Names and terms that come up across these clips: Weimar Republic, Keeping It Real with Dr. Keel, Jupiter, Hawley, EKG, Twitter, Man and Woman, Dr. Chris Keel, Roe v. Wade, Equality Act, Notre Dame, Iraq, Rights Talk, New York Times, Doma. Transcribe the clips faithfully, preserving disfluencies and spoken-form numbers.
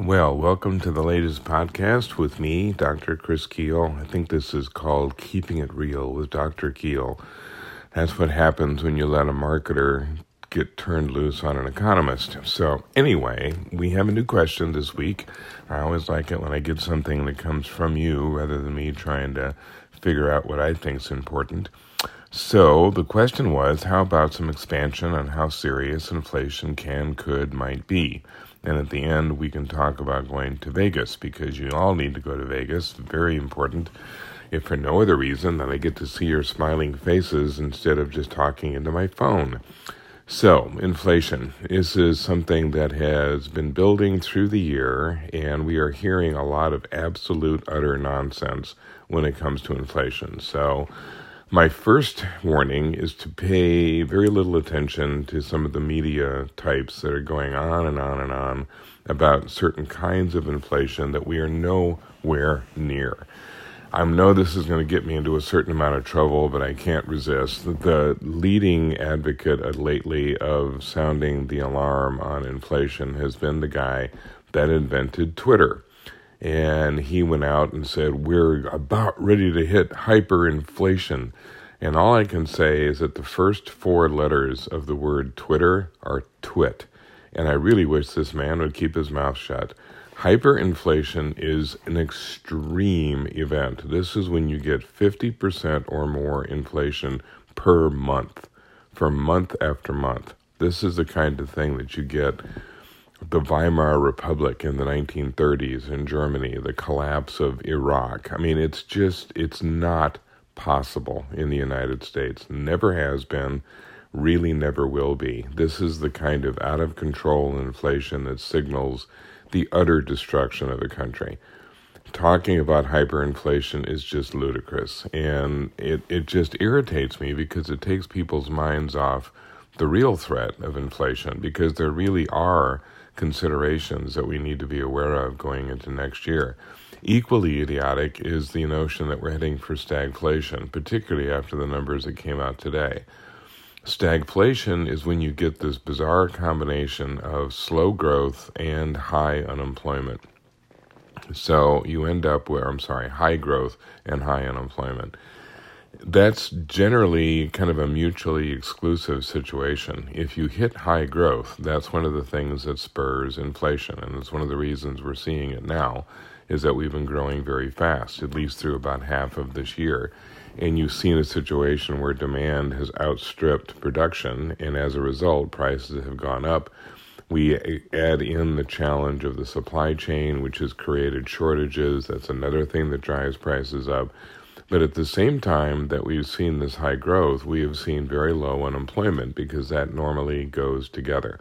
Well, welcome to the latest podcast with me, Doctor Chris Keel. I think this is called Keeping It Real with Doctor Keel. That's what happens when you let a marketer get turned loose on an economist. So anyway, we have a new question this week. I always like it when I get something that comes from you rather than me trying to figure out what I think is important. So the question was, how about some expansion on how serious inflation can, could, might be? And at the end, we can talk about going to Vegas, because you all need to go to Vegas. Very important, if for no other reason than I get to see your smiling faces instead of just talking into my phone. So, inflation. This is something that has been building through the year, and we are hearing a lot of absolute, utter nonsense when it comes to inflation. So, my first warning is to pay very little attention to some of the media types that are going on and on and on about certain kinds of inflation that we are nowhere near. I know this is going to get me into a certain amount of trouble, but I can't resist. The leading advocate lately of sounding the alarm on inflation has been the guy that invented Twitter. And he went out and said, we're about ready to hit hyperinflation. And all I can say is that the first four letters of the word Twitter are twit. And I really wish this man would keep his mouth shut. Hyperinflation is an extreme event. This is when you get fifty percent or more inflation per month, for month after month. This is the kind of thing that you get the Weimar Republic in the nineteen thirties in Germany, the collapse of Iraq. I mean, it's just, it's not possible in the United States. Never has been, really never will be. This is the kind of out-of-control inflation that signals the utter destruction of a country. Talking about hyperinflation is just ludicrous, and it, it just irritates me because it takes people's minds off the real threat of inflation, because there really are considerations that we need to be aware of going into next year. Equally idiotic is the notion that we're heading for stagflation, particularly after the numbers that came out today. Stagflation is when you get this bizarre combination of slow growth and high unemployment. So you end up where, I'm sorry, high growth and high unemployment. That's generally kind of a mutually exclusive situation. If you hit high growth, that's one of the things that spurs inflation, and it's one of the reasons we're seeing it now, is that we've been growing very fast, at least through about half of this year. And you've seen a situation where demand has outstripped production, and as a result, prices have gone up. We add in the challenge of the supply chain, which has created shortages. That's another thing that drives prices up. But at the same time that we've seen this high growth, we have seen very low unemployment, because that normally goes together.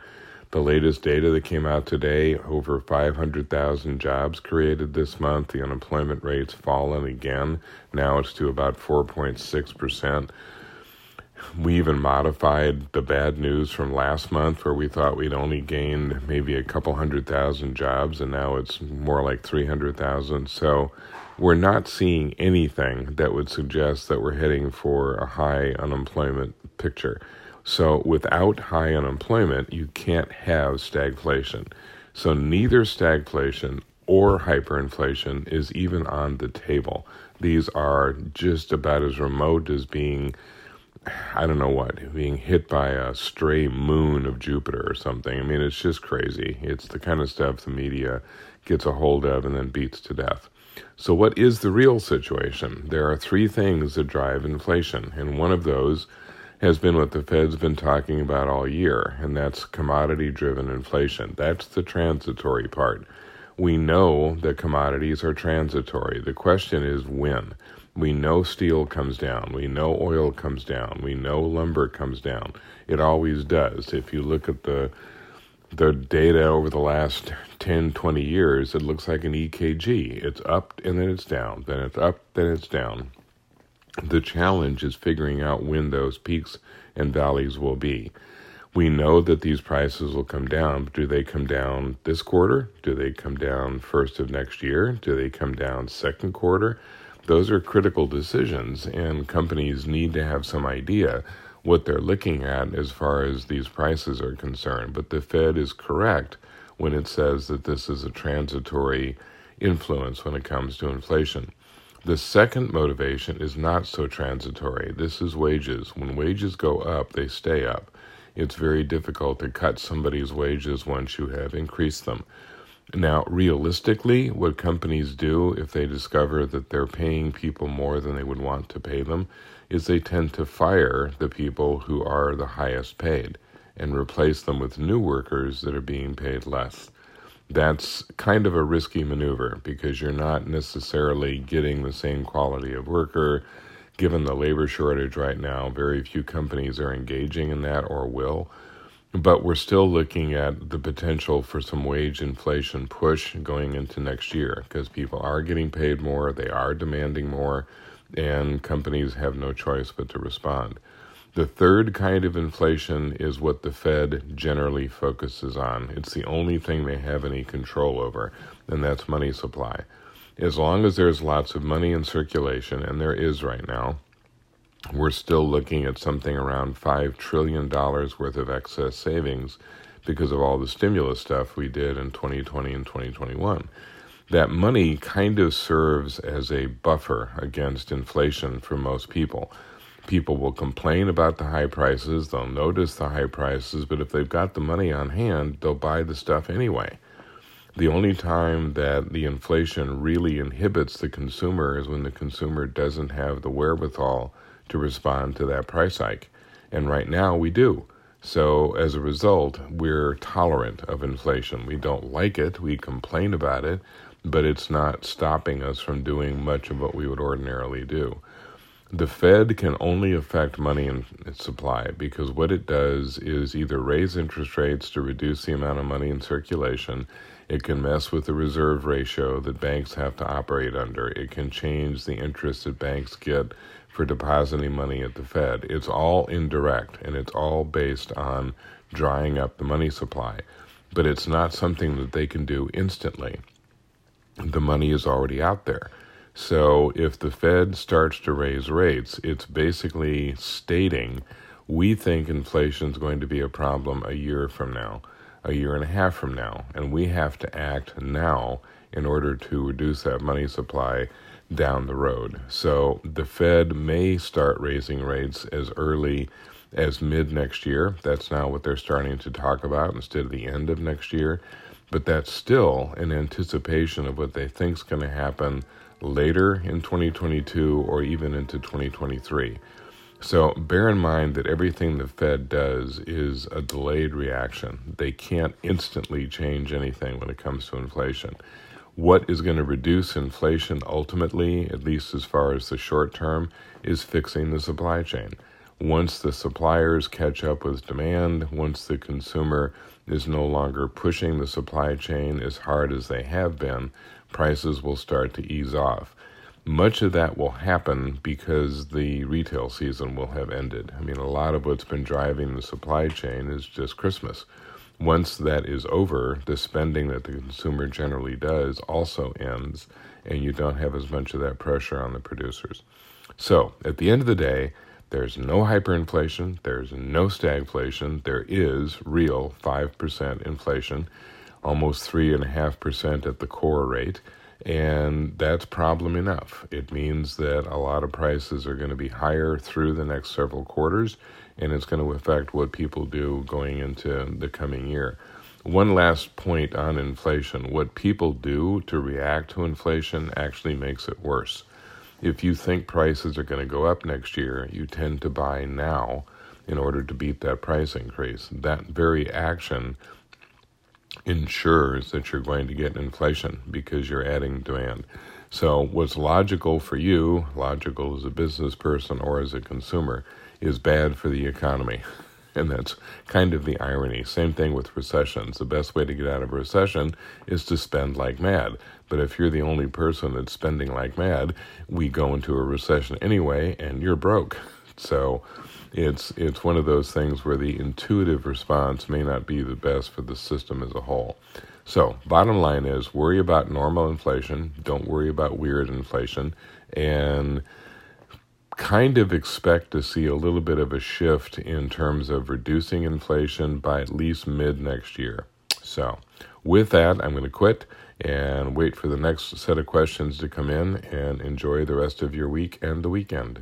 The latest data that came out today, over five hundred thousand jobs created this month. The unemployment rate's fallen again. Now it's to about four point six percent. We even modified the bad news from last month, where we thought we'd only gained maybe a couple hundred thousand jobs, and now it's more like three hundred thousand. So we're not seeing anything that would suggest that we're heading for a high unemployment picture. So without high unemployment, you can't have stagflation. So neither stagflation or hyperinflation is even on the table. These are just about as remote as being, I don't know what, being hit by a stray moon of Jupiter or something. I mean, it's just crazy. It's the kind of stuff the media gets a hold of and then beats to death. So what is the real situation? There are three things that drive inflation, and one of those has been what the Fed's been talking about all year, and that's commodity-driven inflation. That's the transitory part. We know that commodities are transitory. The question is when. We know steel comes down. We know oil comes down. We know lumber comes down. It always does. If you look at the the data over the last ten, twenty years, it looks like an E K G. It's up and then it's down. Then it's up, then it's down. The challenge is figuring out when those peaks and valleys will be. We know that these prices will come down, but do they come down this quarter? Do they come down first of next year? Do they come down second quarter? Those are critical decisions, and companies need to have some idea what they're looking at as far as these prices are concerned. But the Fed is correct when it says that this is a transitory influence when it comes to inflation. The second motivation is not so transitory. This is wages. When wages go up, they stay up. It's very difficult to cut somebody's wages once you have increased them. Now, realistically, what companies do if they discover that they're paying people more than they would want to pay them is they tend to fire the people who are the highest paid and replace them with new workers that are being paid less. That's kind of a risky maneuver because you're not necessarily getting the same quality of worker. Given the labor shortage right now, very few companies are engaging in that or will. But we're still looking at the potential for some wage inflation push going into next year because people are getting paid more, they are demanding more, and companies have no choice but to respond. The third kind of inflation is what the Fed generally focuses on. It's the only thing they have any control over, and that's money supply. As long as there's lots of money in circulation, and there is right now, we're still looking at something around five trillion dollars worth of excess savings because of all the stimulus stuff we did in twenty twenty and twenty twenty-one. That money kind of serves as a buffer against inflation for most people. People will complain about the high prices, they'll notice the high prices, but if they've got the money on hand, they'll buy the stuff anyway. The only time that the inflation really inhibits the consumer is when the consumer doesn't have the wherewithal to respond to that price hike. And right now we do. So as a result, we're tolerant of inflation. We don't like it, we complain about it, but it's not stopping us from doing much of what we would ordinarily do. The Fed can only affect money and supply because what it does is either raise interest rates to reduce the amount of money in circulation, it can mess with the reserve ratio that banks have to operate under, it can change the interest that banks get for depositing money at the Fed. It's all indirect and it's all based on drying up the money supply, but it's not something that they can do instantly. The money is already out there. So if the Fed starts to raise rates, it's basically stating, we think inflation is going to be a problem a year from now, a year and a half from now, and we have to act now in order to reduce that money supply down the road. So the Fed may start raising rates as early as mid next year. That's now what they're starting to talk about instead of the end of next year. But that's still an anticipation of what they think is going to happen later in twenty twenty-two or even into twenty twenty-three. So bear in mind that everything the Fed does is a delayed reaction. They can't instantly change anything when it comes to inflation. What is going to reduce inflation ultimately, at least as far as the short term, is fixing the supply chain. Once the suppliers catch up with demand, once the consumer is no longer pushing the supply chain as hard as they have been, prices will start to ease off. Much of that will happen because the retail season will have ended. I mean, a lot of what's been driving the supply chain is just Christmas. Once that is over, the spending that the consumer generally does also ends, and you don't have as much of that pressure on the producers. So, at the end of the day, there's no hyperinflation, there's no stagflation, there is real five percent inflation, almost three point five percent at the core rate, and that's problem enough. It means that a lot of prices are going to be higher through the next several quarters, and it's going to affect what people do going into the coming year. One last point on inflation. What people do to react to inflation actually makes it worse. If you think prices are going to go up next year, you tend to buy now in order to beat that price increase. That very action ensures that you're going to get inflation because you're adding demand. So what's logical for you, logical as a business person or as a consumer, is bad for the economy. And that's kind of the irony. Same thing with recessions. The best way to get out of a recession is to spend like mad. But if you're the only person that's spending like mad, we go into a recession anyway, and you're broke. So it's it's one of those things where the intuitive response may not be the best for the system as a whole. So bottom line is, worry about normal inflation. Don't worry about weird inflation. And kind of expect to see a little bit of a shift in terms of reducing inflation by at least mid next year. So with that, I'm going to quit and wait for the next set of questions to come in, and enjoy the rest of your week and the weekend.